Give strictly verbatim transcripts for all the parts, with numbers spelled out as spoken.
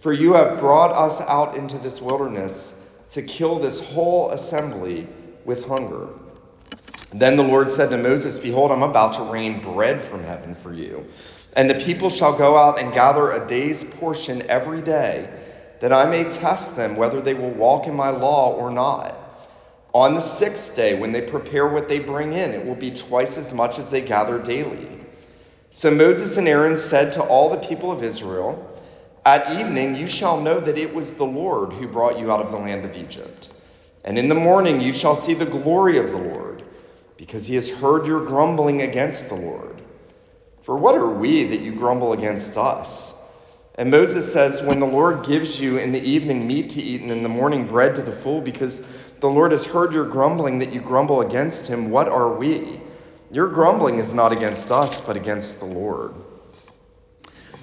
For you have brought us out into this wilderness to kill this whole assembly with hunger." Then the Lord said to Moses, "Behold, I'm about to rain bread from heaven for you. And the people shall go out and gather a day's portion every day, that I may test them whether they will walk in my law or not. On the sixth day, when they prepare what they bring in, it will be twice as much as they gather daily." So Moses and Aaron said to all the people of Israel, "At evening you shall know that it was the Lord who brought you out of the land of Egypt. And in the morning you shall see the glory of the Lord, because he has heard your grumbling against the Lord. For what are we that you grumble against us?" And Moses says, "When the Lord gives you in the evening meat to eat and in the morning bread to the full, because the Lord has heard your grumbling that you grumble against him, what are we? Your grumbling is not against us, but against the Lord."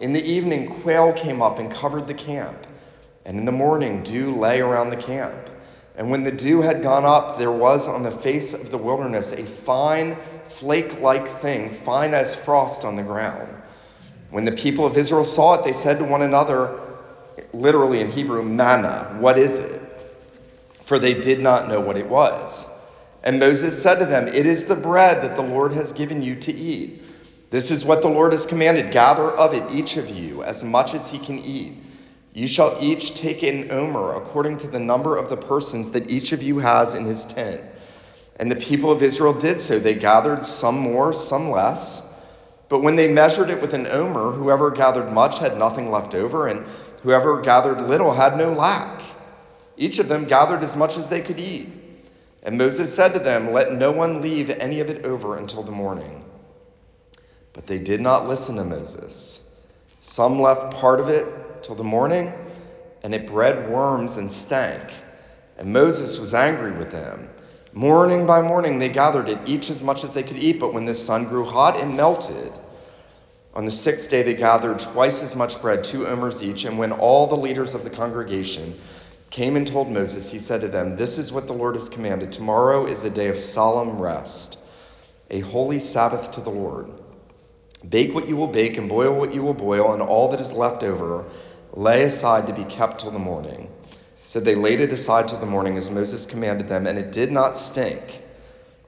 In the evening, quail came up and covered the camp, and in the morning, dew lay around the camp. And when the dew had gone up, there was on the face of the wilderness a fine flake-like thing, fine as frost on the ground. When the people of Israel saw it, they said to one another," literally in Hebrew, "manna, what is it?" For they did not know what it was. And Moses said to them, "It is the bread that the Lord has given you to eat. This is what the Lord has commanded. Gather of it, each of you, as much as he can eat. You shall each take an omer according to the number of the persons that each of you has in his tent." And the people of Israel did so. They gathered some more, some less. But when they measured it with an omer, whoever gathered much had nothing left over, and whoever gathered little had no lack. Each of them gathered as much as they could eat. And Moses said to them, "Let no one leave any of it over until the morning." But they did not listen to Moses. Some left part of it till the morning, and it bred worms and stank. And Moses was angry with them. Morning by morning they gathered it, each as much as they could eat, but when the sun grew hot, it melted. On the sixth day they gathered twice as much bread, two omers each, and when all the leaders of the congregation came and told Moses, he said to them, "This is what the Lord has commanded. Tomorrow is the day of solemn rest, a holy Sabbath to the Lord. Bake what you will bake and boil what you will boil, and all that is left over lay aside to be kept till the morning." So they laid it aside till the morning as Moses commanded them, and it did not stink,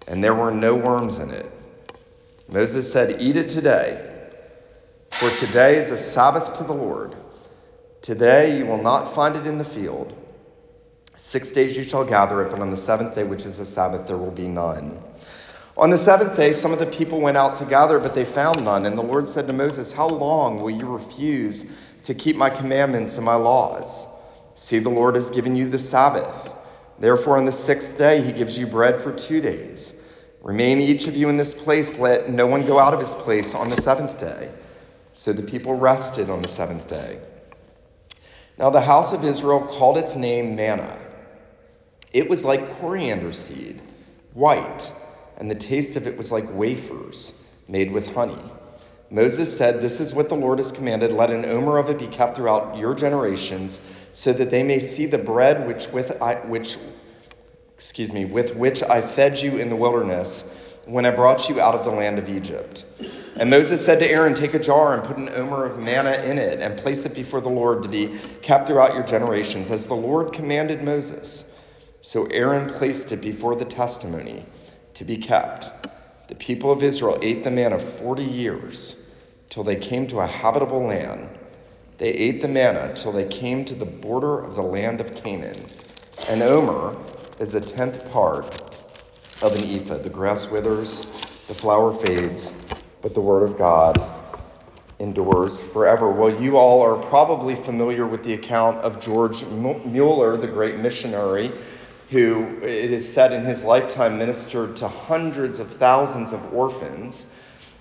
and there were no worms in it. Moses said, "Eat it today, for today is a Sabbath to the Lord. Today you will not find it in the field. Six days you shall gather it, but on the seventh day, which is a Sabbath, there will be none." On the seventh day, some of the people went out to gather, but they found none. And the Lord said to Moses, "How long will you refuse to keep my commandments and my laws? See, the Lord has given you the Sabbath. Therefore, on the sixth day, he gives you bread for two days. Remain each of you in this place. Let no one go out of his place on the seventh day." So the people rested on the seventh day. Now the house of Israel called its name manna. It was like coriander seed, white, and the taste of it was like wafers made with honey. Moses said, "This is what the Lord has commanded. Let an omer of it be kept throughout your generations, so that they may see the bread which with I, which, excuse me, with which I fed you in the wilderness when I brought you out of the land of Egypt." And Moses said to Aaron, "Take a jar and put an omer of manna in it and place it before the Lord to be kept throughout your generations, as the Lord commanded Moses." So Aaron placed it before the testimony to be kept. The people of Israel ate the manna forty years till they came to a habitable land, They ate the manna till they came to the border of the land of Canaan. An omer is a tenth part of an ephah. The grass withers, the flower fades, but the word of God endures forever. Well, you all are probably familiar with the account of George Müller, the great missionary, who, it is said, in his lifetime ministered to hundreds of thousands of orphans.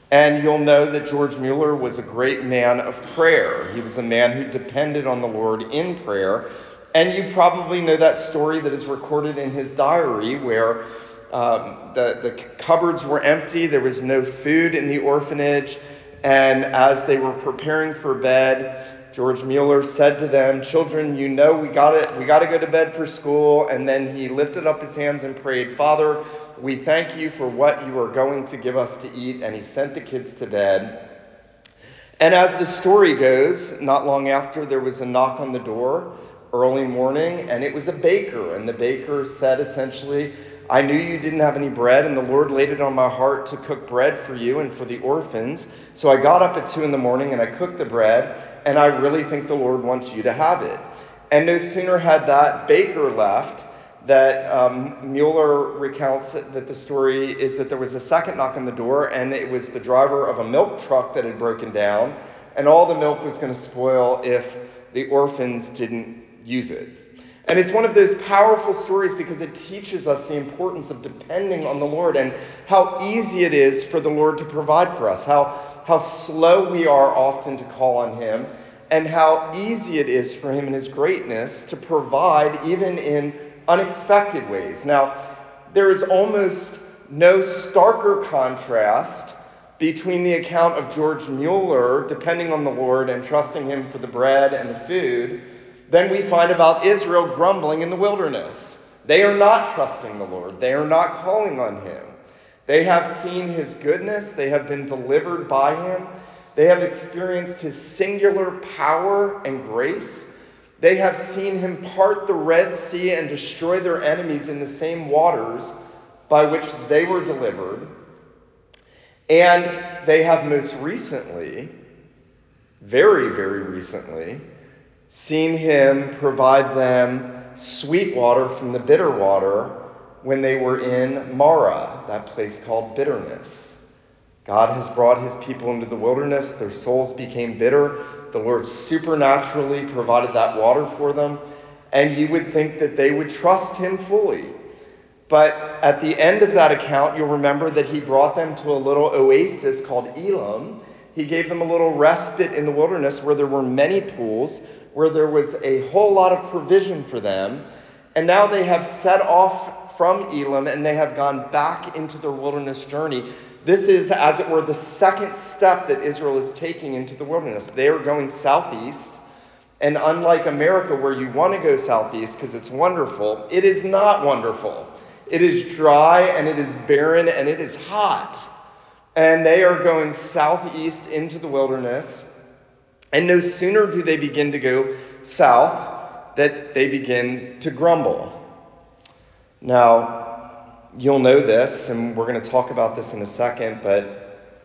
And you'll know that George Müller was a great man of prayer. He was a man who depended on the Lord in prayer. And you probably know that story that is recorded in his diary where um, the, the cupboards were empty, there was no food in the orphanage, and as they were preparing for bed, George Müller said to them, "Children, you know we got it. We got to go to bed for school." And then he lifted up his hands and prayed, "Father, we thank you for what you are going to give us to eat." And he sent the kids to bed. And as the story goes, not long after, there was a knock on the door early morning, and it was a baker. And the baker said essentially, "I knew you didn't have any bread, and the Lord laid it on my heart to cook bread for you and for the orphans. So I got up at two in the morning and I cooked the bread, and I really think the Lord wants you to have it." And no sooner had that baker left that um, Müller recounts that the story is that there was a second knock on the door, and it was the driver of a milk truck that had broken down, and all the milk was going to spoil if the orphans didn't use it. And it's one of those powerful stories because it teaches us the importance of depending on the Lord and how easy it is for the Lord to provide for us, how, how slow we are often to call on him, and how easy it is for him in his greatness to provide even in unexpected ways. Now, there is almost no starker contrast between the account of George Müller depending on the Lord and trusting him for the bread and the food than we find about Israel grumbling in the wilderness. They are not trusting the Lord. They are not calling on him. They have seen his goodness. They have been delivered by him. They have experienced his singular power and grace. They have seen him part the Red Sea and destroy their enemies in the same waters by which they were delivered. And they have most recently, very, very recently, seen him provide them sweet water from the bitter water when they were in Marah, that place called bitterness. God has brought his people into the wilderness. Their souls became bitter. The Lord supernaturally provided that water for them, and you would think that they would trust him fully. But at the end of that account, you'll remember that he brought them to a little oasis called Elim. He gave them a little respite in the wilderness where there were many pools, where there was a whole lot of provision for them. And now they have set off from Elim, and they have gone back into their wilderness journey. This is, as it were, the second step that Israel is taking into the wilderness. They are going southeast, and unlike America, where you want to go southeast because it's wonderful, it is not wonderful. It is dry, and it is barren, and it is hot. And they are going southeast into the wilderness, and no sooner do they begin to go south that they begin to grumble. Now, you'll know this, and we're going to talk about this in a second, but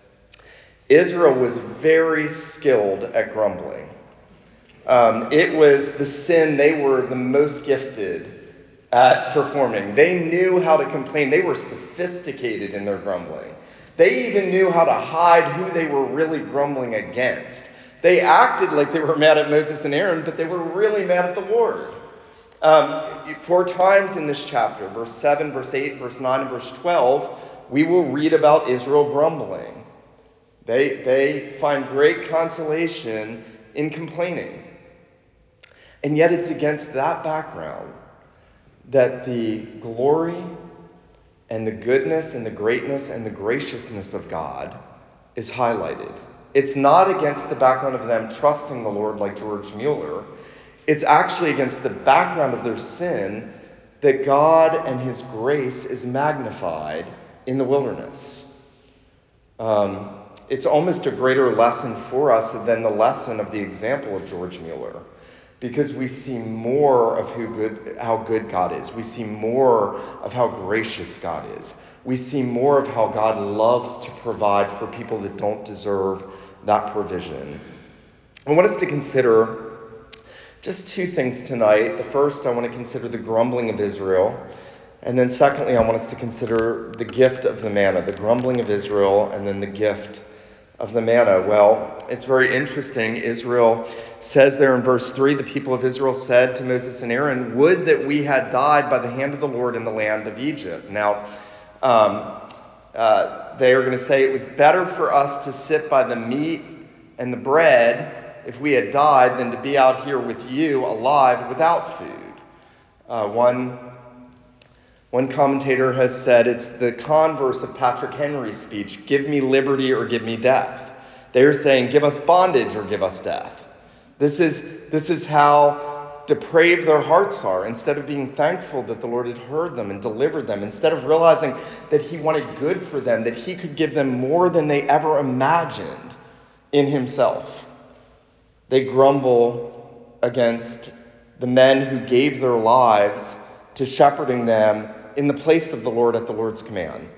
Israel was very skilled at grumbling. Um, it was the sin they were the most gifted at performing. They knew how to complain. They were sophisticated in their grumbling. They even knew how to hide who they were really grumbling against. They acted like they were mad at Moses and Aaron, but they were really mad at the Lord. Um, four times in this chapter, verse seven, verse eight, verse nine, and verse twelve, we will read about Israel grumbling. They, they find great consolation in complaining. And yet it's against that background that the glory and the goodness and the greatness and the graciousness of God is highlighted. It's not against the background of them trusting the Lord like George Müller. It's actually against the background of their sin that God and his grace is magnified in the wilderness. Um, it's almost a greater lesson for us than the lesson of the example of George Müller, because we see more of who good, how good God is. We see more of how gracious God is. We see more of how God loves to provide for people that don't deserve that provision. I want us to consider just two things tonight. The first, I want to consider the grumbling of Israel. And then secondly, I want us to consider the gift of the manna, the grumbling of Israel, and then the gift of the manna. Well, it's very interesting. Israel says there in verse three, the people of Israel said to Moses and Aaron, would that we had died by the hand of the Lord in the land of Egypt. Now, um, uh, they are going to say it was better for us to sit by the meat and the bread if we had died than to be out here with you alive without food. Uh, one, one commentator has said it's the converse of Patrick Henry's speech, give me liberty or give me death. They're saying, give us bondage or give us death. This is, this is how depraved their hearts are. Instead of being thankful that the Lord had heard them and delivered them, instead of realizing that he wanted good for them, that he could give them more than they ever imagined in himself, they grumble against the men who gave their lives to shepherding them in the place of the Lord at the Lord's command.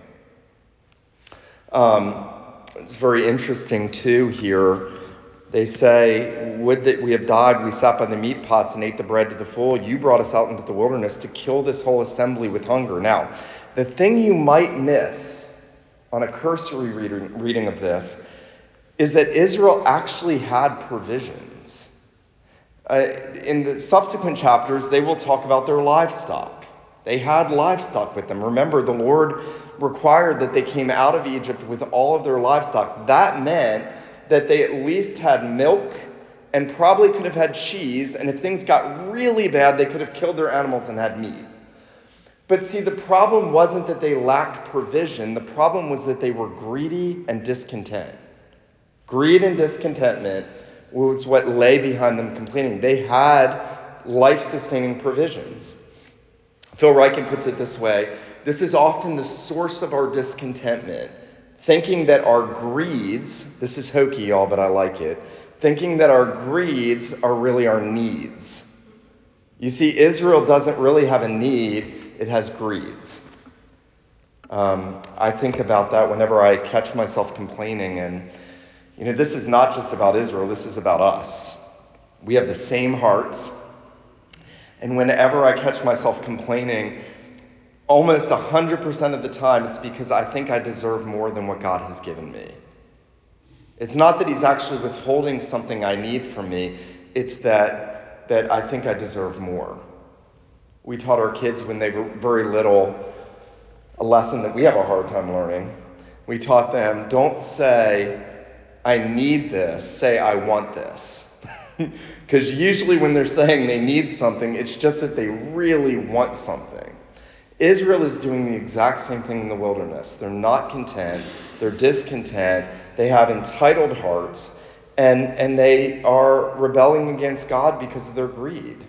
Um, it's very interesting, too, here. They say, would that we have died. We sat by the meat pots and ate the bread to the full. You brought us out into the wilderness to kill this whole assembly with hunger. Now, the thing you might miss on a cursory reading, reading of this is that Israel actually had provisions. Uh, in the subsequent chapters, they will talk about their livestock. They had livestock with them. Remember, the Lord required that they came out of Egypt with all of their livestock. That meant that they at least had milk and probably could have had cheese. And if things got really bad, they could have killed their animals and had meat. But see, the problem wasn't that they lacked provision. The problem was that they were greedy and discontent. Greed and discontentment was what lay behind them complaining. They had life-sustaining provisions. Phil Ryken puts it this way. This is often the source of our discontentment, thinking that our greeds, this is hokey, y'all, but I like it, thinking that our greeds are really our needs. You see, Israel doesn't really have a need. It has greeds. Um, I think about that whenever I catch myself complaining, and you know, this is not just about Israel, this is about us. We have the same hearts. And whenever I catch myself complaining, almost one hundred percent of the time, it's because I think I deserve more than what God has given me. It's not that he's actually withholding something I need from me. It's that, that I think I deserve more. We taught our kids when they were very little a lesson that we have a hard time learning. We taught them, don't say, I need this, say I want this. Because usually when they're saying they need something, it's just that they really want something. Israel is doing the exact same thing in the wilderness. They're not content. They're discontent. They have entitled hearts. And, and they are rebelling against God because of their greed.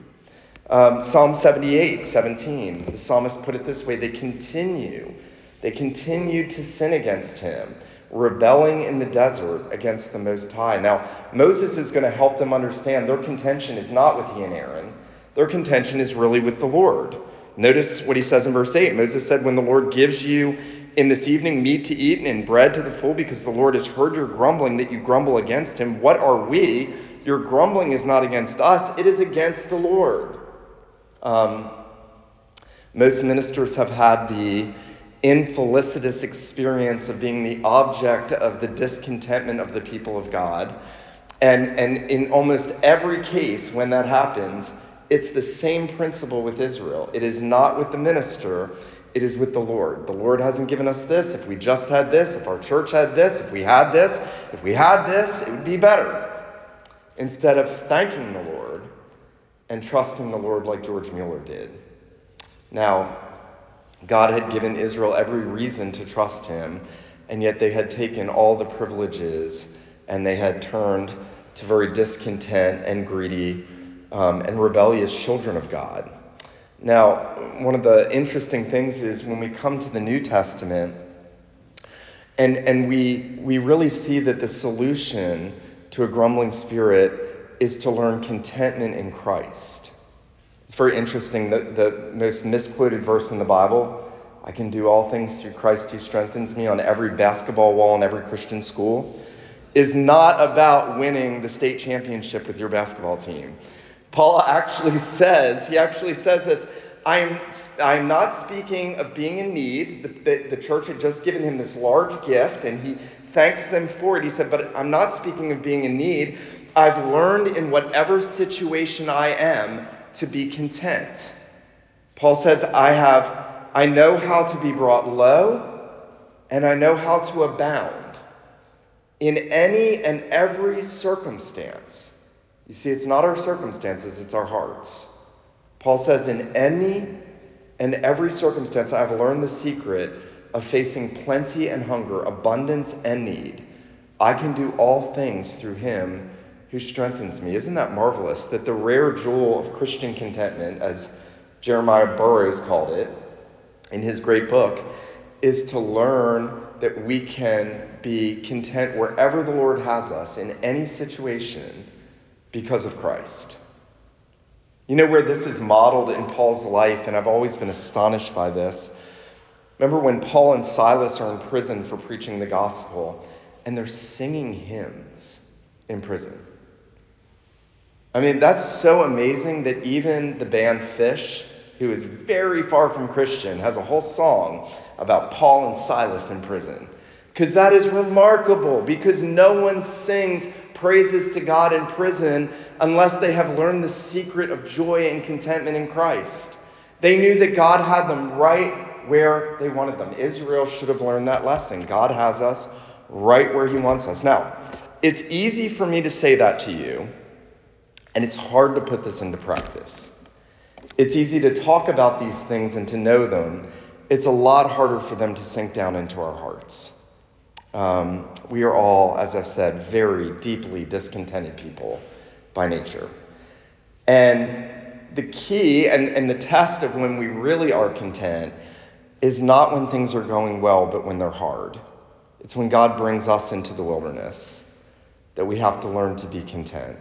Um, Psalm seventy-eight, seventeen, the psalmist put it this way. They continue. They continue to sin against him, rebelling in the desert against the Most High. Now, Moses is going to help them understand their contention is not with he and Aaron. Their contention is really with the Lord. Notice what he says in verse eight. Moses said, when the Lord gives you in this evening meat to eat and bread to the full, because the Lord has heard your grumbling that you grumble against him, what are we? Your grumbling is not against us. It is against the Lord. Um, most ministers have had the infelicitous experience of being the object of the discontentment of the people of God. And, and in almost every case when that happens, it's the same principle with Israel. It is not with the minister, it is with the Lord. The Lord hasn't given us this. If we just had this, if our church had this, if we had this, if we had this, it would be better. Instead of thanking the Lord and trusting the Lord like George Müller did. Now, God had given Israel every reason to trust him, and yet they had taken all the privileges and they had turned to very discontent and greedy um, and rebellious children of God. Now, one of the interesting things is when we come to the New Testament and, and we, we really see that the solution to a grumbling spirit is to learn contentment in Christ. Very interesting, the, the most misquoted verse in the Bible, I can do all things through Christ who strengthens me, on every basketball wall in every Christian school. is not about winning the state championship with your basketball team. Paul actually says, he actually says this, I'm I'm not speaking of being in need. The, the, the church had just given him this large gift, and he thanks them for it. He said, but I'm not speaking of being in need. I've learned in whatever situation I am to be content. Paul says, I have, I know how to be brought low, and I know how to abound in any and every circumstance. You see, it's not our circumstances, it's our hearts. Paul says, in any and every circumstance, I've learned the secret of facing plenty and hunger, abundance and need. I can do all things through him who strengthens me. Isn't that marvelous? That the rare jewel of Christian contentment, as Jeremiah Burroughs called it in his great book, is to learn that we can be content wherever the Lord has us in any situation because of Christ. You know where this is modeled in Paul's life, and I've always been astonished by this. Remember when Paul and Silas are in prison for preaching the gospel, and they're singing hymns in prison. I mean, that's so amazing that even the band Fish, who is very far from Christian, has a whole song about Paul and Silas in prison. Because that is remarkable, because no one sings praises to God in prison unless they have learned the secret of joy and contentment in Christ. They knew that God had them right where they wanted them. Israel should have learned that lesson. God has us right where he wants us. Now, it's easy for me to say that to you, and it's hard to put this into practice. It's easy to talk about these things and to know them. It's a lot harder for them to sink down into our hearts. Um, we are all, as I've said, very deeply discontented people by nature. And the key and, and the test of when we really are content is not when things are going well, but when they're hard. It's when God brings us into the wilderness that we have to learn to be content.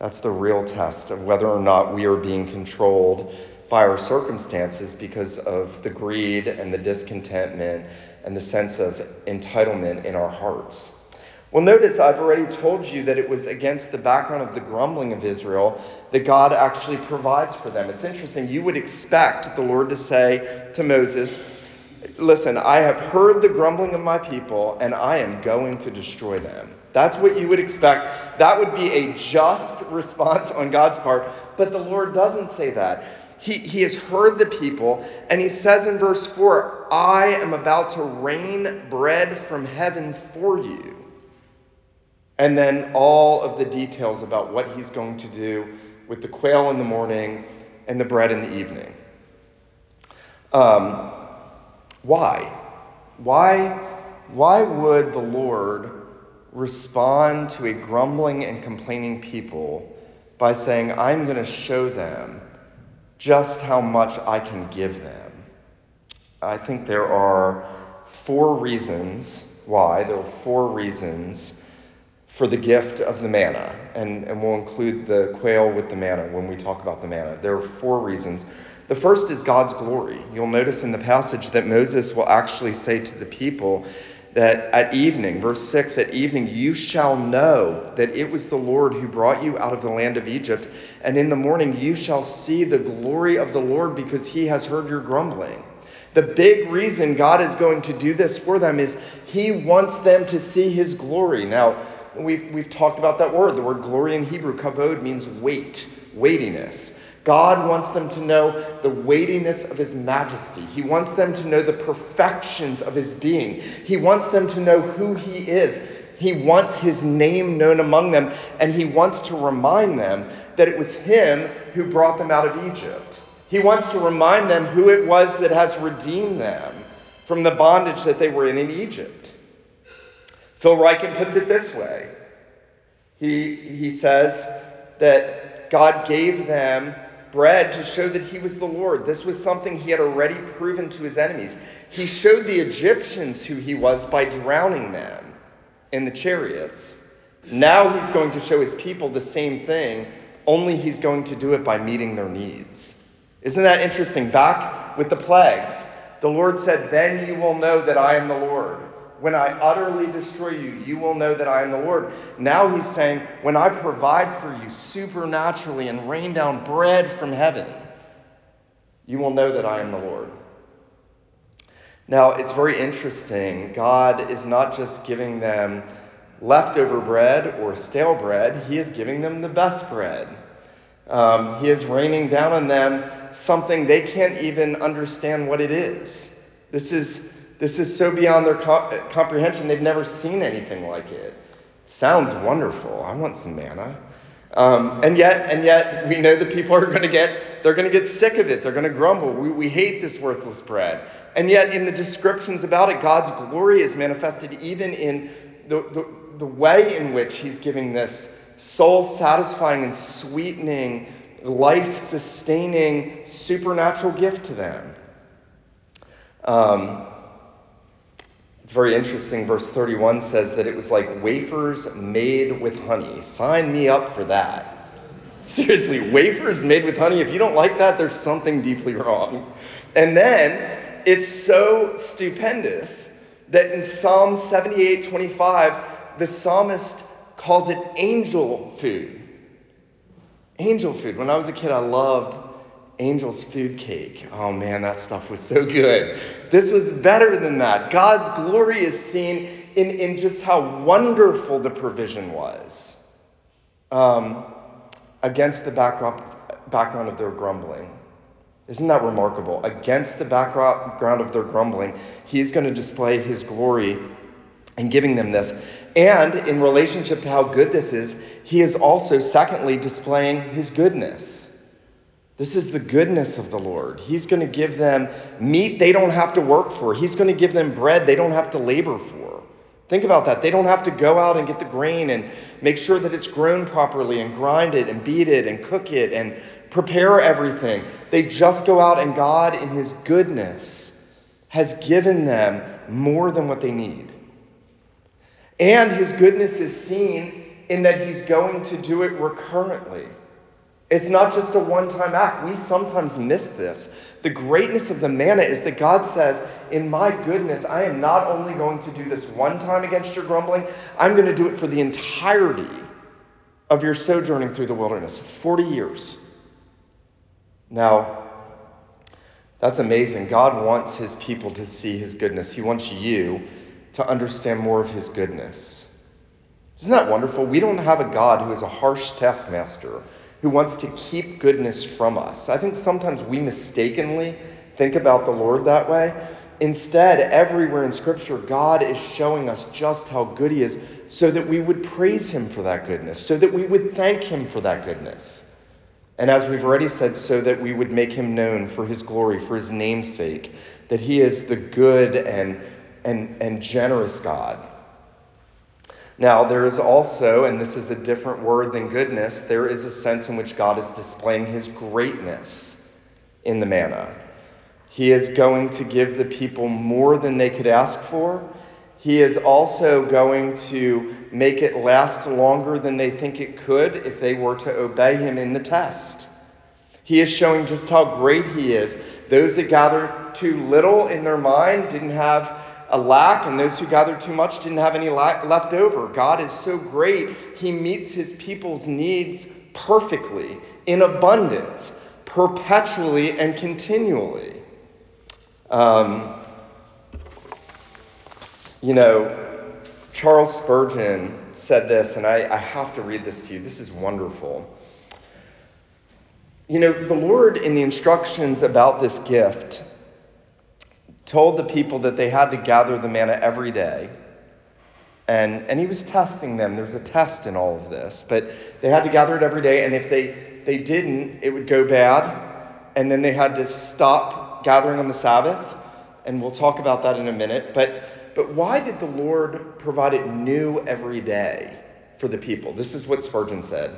That's the real test of whether or not we are being controlled by our circumstances because of the greed and the discontentment and the sense of entitlement in our hearts. Well, notice I've already told you that it was against the background of the grumbling of Israel that God actually provides for them. It's interesting. You would expect the Lord to say to Moses, listen, I have heard the grumbling of my people, and I am going to destroy them. That's what you would expect. That would be a just response on God's part. But the Lord doesn't say that. He, he has heard the people, and he says in verse four, I am about to rain bread from heaven for you. And then all of the details about what he's going to do with the quail in the morning and the bread in the evening. Um, why? Why, why would the Lord respond to a grumbling and complaining people by saying, I'm going to show them just how much I can give them? I think there are four reasons why. There are four reasons for the gift of the manna. And, and we'll include the quail with the manna when we talk about the manna. There are four reasons. The first is God's glory. You'll notice in the passage that Moses will actually say to the people that at evening, verse six, at evening, you shall know that it was the Lord who brought you out of the land of Egypt. And in the morning, you shall see the glory of the Lord because he has heard your grumbling. The big reason God is going to do this for them is he wants them to see his glory. Now, we've, we've talked about that word. The word glory in Hebrew, kavod, means weight, weightiness. God wants them to know the weightiness of his majesty. He wants them to know the perfections of his being. He wants them to know who he is. He wants his name known among them, and he wants to remind them that it was him who brought them out of Egypt. He wants to remind them who it was that has redeemed them from the bondage that they were in in Egypt. Phil Ryken puts it this way. He, he says that God gave them bread to show that he was the Lord. This was something he had already proven to his enemies. He showed the Egyptians who he was by drowning them in the chariots. Now he's going to show his people the same thing, only he's going to do it by meeting their needs. Isn't that interesting? Back with the plagues, the Lord said, then you will know that I am the Lord. When I utterly destroy you, you will know that I am the Lord. Now he's saying, when I provide for you supernaturally and rain down bread from heaven, you will know that I am the Lord. Now, it's very interesting. God is not just giving them leftover bread or stale bread. He is giving them the best bread. Um, he is raining down on them something they can't even understand what it is. This is This is so beyond their comp- comprehension, they've never seen anything like it. Sounds wonderful. I want some manna. Um, and yet, and yet, we know the people are going to get, they're going to get sick of it. They're going to grumble. We, we hate this worthless bread. And yet, in the descriptions about it, God's glory is manifested even in the, the, the way in which he's giving this soul-satisfying and sweetening, life-sustaining, supernatural gift to them. Um... It's very interesting. Verse thirty-one says that it was like wafers made with honey. Sign me up for that. Seriously, wafers made with honey. If you don't like that, there's something deeply wrong. And then it's so stupendous that in Psalm seventy-eight twenty-five, the psalmist calls it angel food. Angel food. When I was a kid, I loved Angel's food cake. Oh man, that stuff was so good. This was better than that. God's glory is seen in, in just how wonderful the provision was um, against the backdrop, background of their grumbling. Isn't that remarkable? Against the background of their grumbling, he's going to display his glory in giving them this. And in relationship to how good this is, he is also, secondly, displaying his goodness. This is the goodness of the Lord. He's going to give them meat they don't have to work for. He's going to give them bread they don't have to labor for. Think about that. They don't have to go out and get the grain and make sure that it's grown properly and grind it and beat it and cook it and prepare everything. They just go out, and God in his goodness has given them more than what they need. And his goodness is seen in that he's going to do it recurrently. It's not just a one-time act. We sometimes miss this. The greatness of the manna is that God says, in my goodness, I am not only going to do this one time against your grumbling, I'm going to do it for the entirety of your sojourning through the wilderness, forty years. Now, that's amazing. God wants his people to see his goodness. He wants you to understand more of his goodness. Isn't that wonderful? We don't have a God who is a harsh taskmaster, who wants to keep goodness from us. I think sometimes we mistakenly think about the Lord that way. Instead, everywhere in Scripture, God is showing us just how good he is so that we would praise him for that goodness, so that we would thank him for that goodness. And as we've already said, so that we would make him known for his glory, for his name's sake, that he is the good and, and, and generous God. Now, there is also, and this is a different word than goodness, there is a sense in which God is displaying his greatness in the manna. He is going to give the people more than they could ask for. He is also going to make it last longer than they think it could if they were to obey him in the test. He is showing just how great he is. Those that gathered too little in their mind didn't have a lack, and those who gathered too much didn't have any la- left over. God is so great, he meets his people's needs perfectly, in abundance, perpetually and continually. Um, you know, Charles Spurgeon said this, and I, I have to read this to you. This is wonderful. You know, the Lord, in the instructions about this gift, told the people that they had to gather the manna every day. And, and he was testing them. There's a test in all of this. But they had to gather it every day. And if they, they didn't, it would go bad. And then they had to stop gathering on the Sabbath. And we'll talk about that in a minute. But, but why did the Lord provide it new every day for the people? This is what Spurgeon said.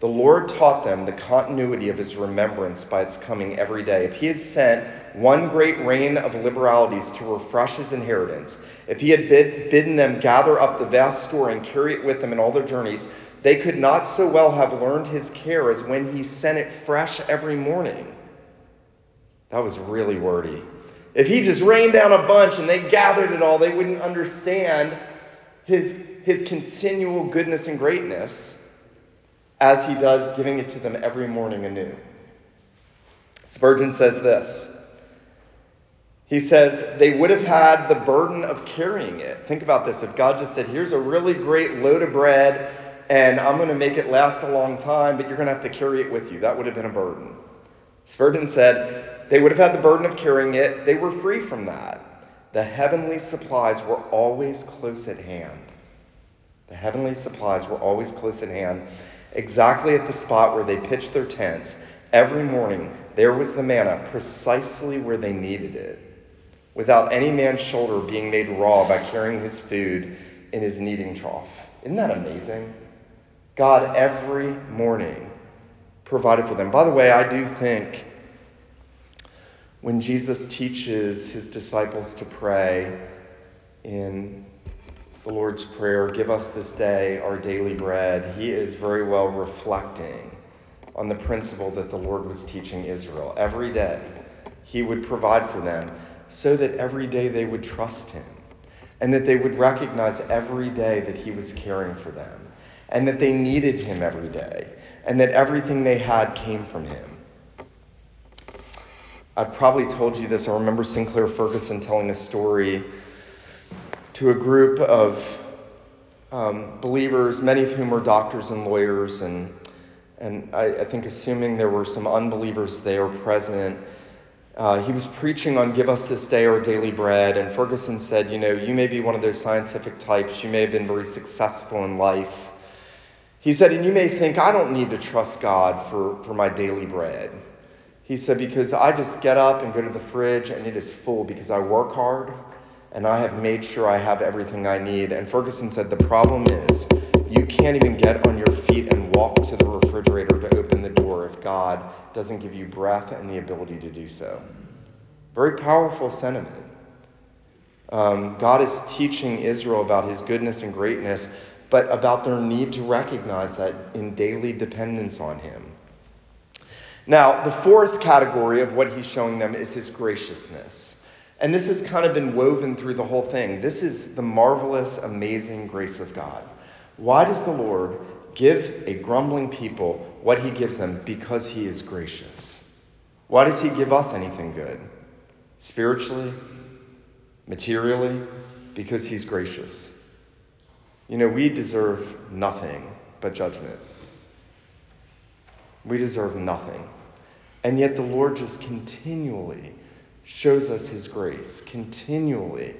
The Lord taught them the continuity of his remembrance by its coming every day. If he had sent one great rain of liberalities to refresh his inheritance, if he had bid, bidden them gather up the vast store and carry it with them in all their journeys, they could not so well have learned his care as when he sent it fresh every morning. That was really wordy. If he just rained down a bunch and they gathered it all, they wouldn't understand his, his continual goodness and greatness as he does giving it to them every morning anew. Spurgeon says this. He says, they would have had the burden of carrying it. Think about this. If God just said, here's a really great load of bread, and I'm going to make it last a long time, but you're going to have to carry it with you. That would have been a burden. Spurgeon said, they would have had the burden of carrying it. They were free from that. The heavenly supplies were always close at hand. The heavenly supplies were always close at hand. Exactly at the spot where they pitched their tents, every morning there was the manna precisely where they needed it, without any man's shoulder being made raw by carrying his food in his kneading trough. Isn't that amazing? God every morning provided for them. By the way, I do think when Jesus teaches his disciples to pray in the Lord's Prayer, give us this day our daily bread, he is very well reflecting on the principle that the Lord was teaching Israel. Every day he would provide for them so that every day they would trust him and that they would recognize every day that he was caring for them, and that they needed him every day, and that everything they had came from him. I've probably told you this. I remember Sinclair Ferguson telling a story to a group of um, believers, many of whom were doctors and lawyers, and, and I, I think assuming there were some unbelievers there present, uh, he was preaching on give us this day our daily bread, and Ferguson said, you know, you may be one of those scientific types, you may have been very successful in life. He said, and you may think, I don't need to trust God for, for my daily bread. He said, because I just get up and go to the fridge and it is full because I work hard and I have made sure I have everything I need. And Ferguson said, the problem is you can't even get on your feet and walk to the refrigerator to open the door if God doesn't give you breath and the ability to do so. Very powerful sentiment. Um, God is teaching Israel about his goodness and greatness, but about their need to recognize that in daily dependence on him. Now, the fourth category of what he's showing them is his graciousness. And this has kind of been woven through the whole thing. This is the marvelous, amazing grace of God. Why does the Lord give a grumbling people what he gives them? Because he is gracious. Why does he give us anything good? Spiritually, materially, because he's gracious. You know, we deserve nothing but judgment. We deserve nothing. And yet the Lord just continually shows us his grace, continually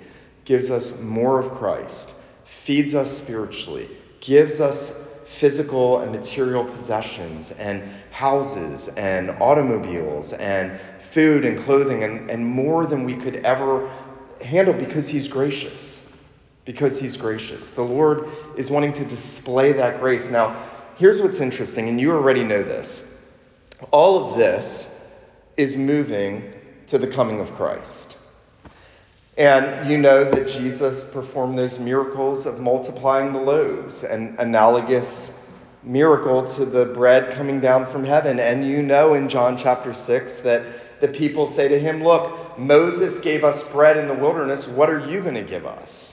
gives us more of Christ, feeds us spiritually, gives us physical and material possessions and houses and automobiles and food and clothing and, and more than we could ever handle because he's gracious. Because he's gracious. The Lord is wanting to display that grace. Now, here's what's interesting, and you already know this. All of this is moving to the coming of Christ. And you know that Jesus performed those miracles of multiplying the loaves, an analogous miracle to the bread coming down from heaven. And you know in John chapter six that the people say to him, look, Moses gave us bread in the wilderness. What are you going to give us?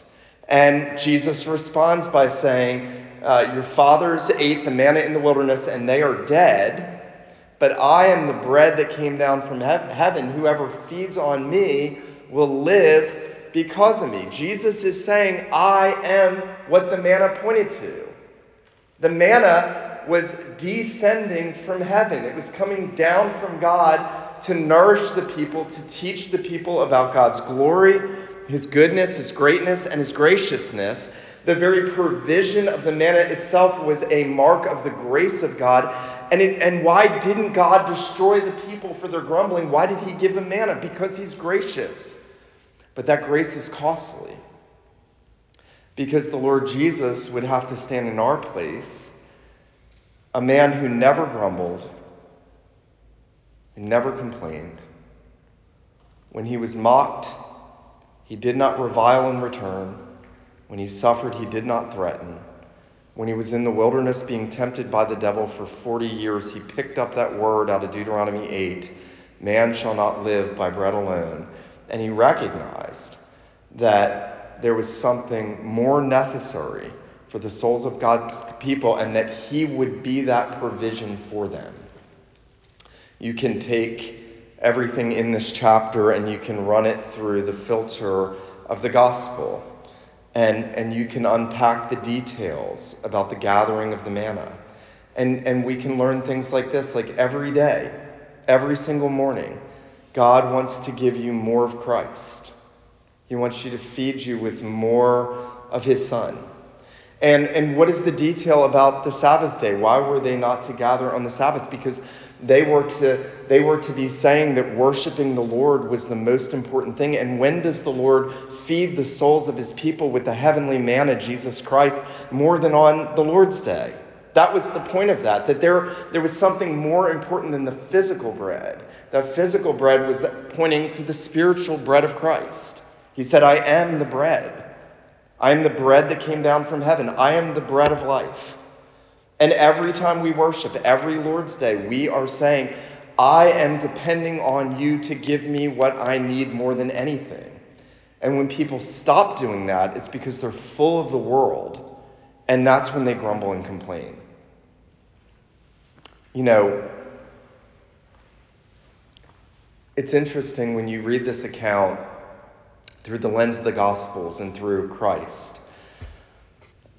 And Jesus responds by saying, uh, your fathers ate the manna in the wilderness and they are dead, but I am the bread that came down from he- heaven. Whoever feeds on me will live because of me. Jesus is saying, I am what the manna pointed to. The manna was descending from heaven. It was coming down from God to nourish the people, to teach the people about God's glory, his goodness, his greatness, and his graciousness. The very provision of the manna itself was a mark of the grace of God. And it, and why didn't God destroy the people for their grumbling? Why did he give them manna? Because he's gracious. But that grace is costly. Because the Lord Jesus would have to stand in our place, a man who never grumbled, who never complained. When he was mocked, he did not revile in return. When he suffered, he did not threaten. When he was in the wilderness being tempted by the devil for forty years, he picked up that word out of Deuteronomy eight, man shall not live by bread alone. and he recognized that there was something more necessary for the souls of God's people and that he would be that provision for them. You can take everything in this chapter and you can run it through the filter of the gospel. And, and you can unpack the details about the gathering of the manna. And, and we can learn things like this, like every day, every single morning, God wants to give you more of Christ. He wants you to feed you with more of his son. And, and what is the detail about the Sabbath day? Why were they not to gather on the Sabbath? Because they were to they were to be saying that worshiping the Lord was the most important thing. And when does the Lord feed the souls of his people with the heavenly manna, Jesus Christ, more than on the Lord's day? That was the point of that, that there, there was something more important than the physical bread. That physical bread was pointing to the spiritual bread of Christ. He said, I am the bread. I am the bread that came down from heaven. I am the bread of life. And every time we worship, every Lord's Day, we are saying, I am depending on you to give me what I need more than anything. And when people stop doing that, it's because they're full of the world. And that's when they grumble and complain. You know, it's interesting when you read this account through the lens of the Gospels and through Christ.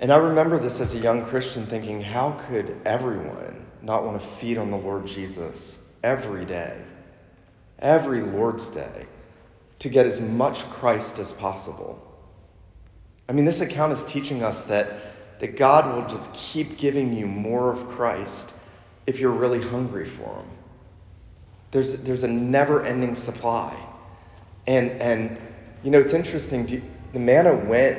And I remember this as a young Christian thinking, how could everyone not want to feed on the Lord Jesus every day, every Lord's Day, to get as much Christ as possible? I mean, this account is teaching us that, that God will just keep giving you more of Christ if you're really hungry for him. There's there's a never-ending supply. And, and you know, it's interesting. Do you, the manna went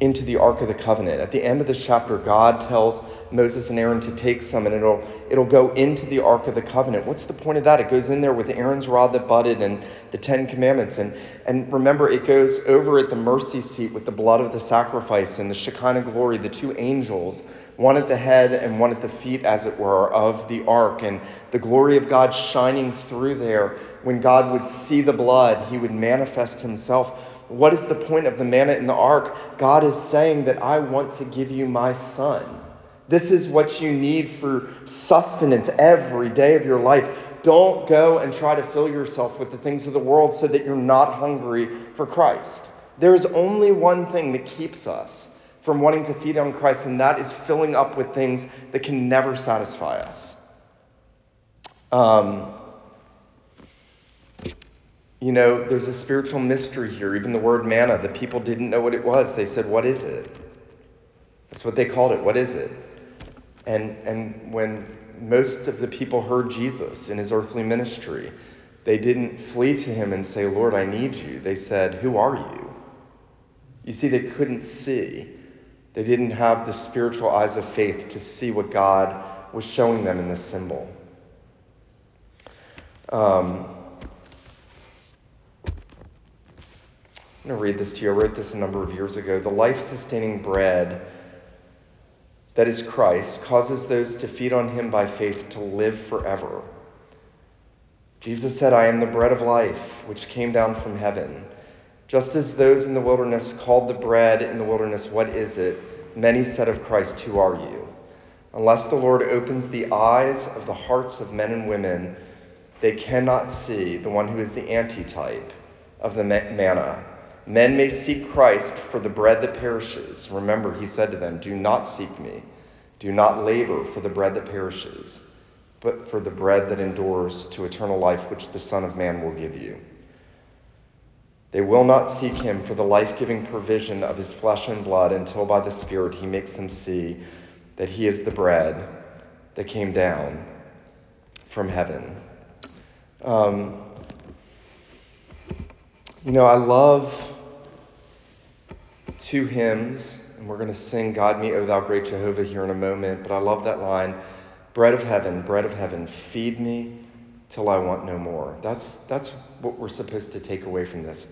into the Ark of the Covenant. At the end of this chapter, God tells Moses and Aaron to take some, and it'll it'll go into the Ark of the Covenant. What's the point of that? It goes in there with Aaron's rod that budded and the Ten Commandments. And, and remember, it goes over at the mercy seat with the blood of the sacrifice and the Shekinah glory, the two angels, one at the head and one at the feet, as it were, of the Ark, and the glory of God shining through there. When God would see the blood, he would manifest himself. What is the point of the manna in the ark? God is saying that I want to give you my son. This is what you need for sustenance every day of your life. Don't go and try to fill yourself with the things of the world so that you're not hungry for Christ. There is only one thing that keeps us from wanting to feed on Christ, and that is filling up with things that can never satisfy us. Um... You know, there's a spiritual mystery here. Even the word manna, the people didn't know what it was. They said, what is it? That's what they called it. What is it? And and when most of the people heard Jesus in his earthly ministry, they didn't flee to him and say, Lord, I need you. They said, who are you? You see, they couldn't see. They didn't have the spiritual eyes of faith to see what God was showing them in this symbol. Um... I'm going to read this to you. I wrote this a number of years ago. The life-sustaining bread that is Christ causes those to feed on him by faith to live forever. Jesus said, I am the bread of life, which came down from heaven. Just as those in the wilderness called the bread in the wilderness, what is it? Many said of Christ, who are you? Unless the Lord opens the eyes of the hearts of men and women, they cannot see the one who is the antitype of the manna. Men may seek Christ for the bread that perishes. Remember, he said to them, do not seek me. Do not labor for the bread that perishes, but for the bread that endures to eternal life, which the Son of Man will give you. They will not seek him for the life-giving provision of his flesh and blood until by the Spirit he makes them see that he is the bread that came down from heaven. Um, you know, I love two hymns, and we're going to sing Guide Me, O Thou Great Jehovah here in a moment, but I love that line, Bread of Heaven, Bread of Heaven, feed me till I want no more. That's that's what we're supposed to take away from this.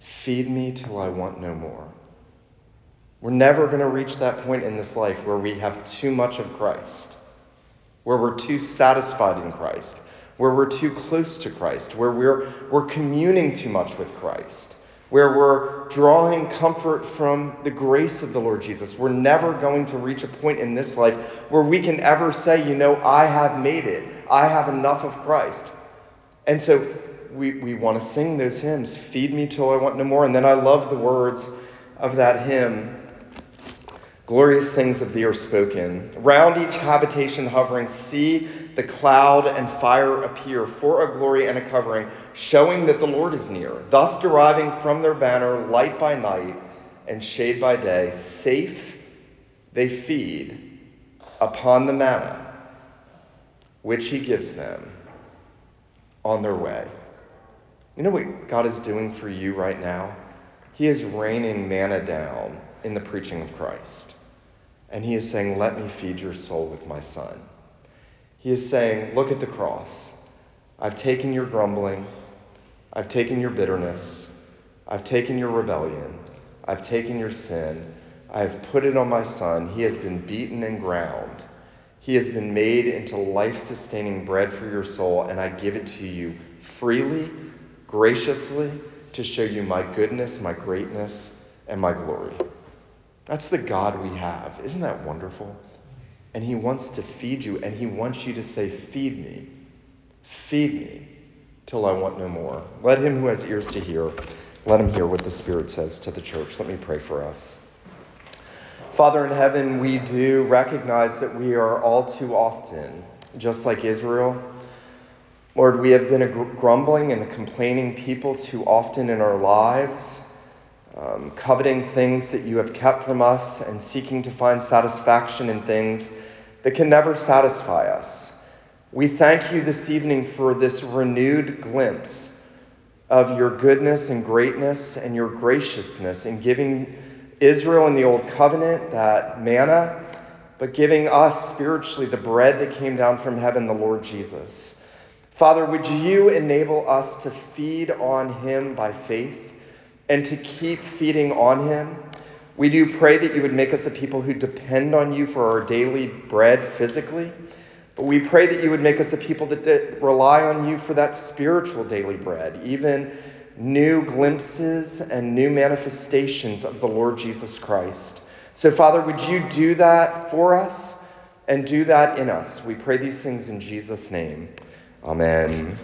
Feed me till I want no more. We're never going to reach that point in this life where we have too much of Christ, where we're too satisfied in Christ, where we're too close to Christ, where we're, we're communing too much with Christ, where we're drawing comfort from the grace of the Lord Jesus. We're never going to reach a point in this life where we can ever say, you know, I have made it. I have enough of Christ. And so we, we want to sing those hymns, feed me till I want no more. And then I love the words of that hymn, glorious things of thee are spoken. Round each habitation hovering, see the cloud and fire appear for a glory and a covering, showing that the Lord is near. Thus deriving from their banner light by night and shade by day, safe they feed upon the manna which he gives them on their way. You know what God is doing for you right now? He is raining manna down in the preaching of Christ. And he is saying, let me feed your soul with my son. He is saying, look at the cross. I've taken your grumbling. I've taken your bitterness. I've taken your rebellion. I've taken your sin. I have put it on my son. He has been beaten and ground. He has been made into life-sustaining bread for your soul, and I give it to you freely, graciously, to show you my goodness, my greatness, and my glory. That's the God we have. Isn't that wonderful? And he wants to feed you, and he wants you to say, feed me, feed me till I want no more. Let him who has ears to hear, let him hear what the Spirit says to the church. Let me pray for us. Father in heaven, we do recognize that we are all too often, just like Israel, Lord, we have been a grumbling and a complaining people too often in our lives, um, coveting things that you have kept from us and seeking to find satisfaction in things that can never satisfy us. We thank you this evening for this renewed glimpse of your goodness and greatness and your graciousness in giving Israel in the Old Covenant that manna, but giving us spiritually the bread that came down from heaven, the Lord Jesus. Father, would you enable us to feed on him by faith and to keep feeding on him? We do pray that you would make us a people who depend on you for our daily bread physically, but we pray that you would make us a people that, that rely on you for that spiritual daily bread, even new glimpses and new manifestations of the Lord Jesus Christ. So, Father, would you do that for us and do that in us? We pray these things in Jesus' name. Amen.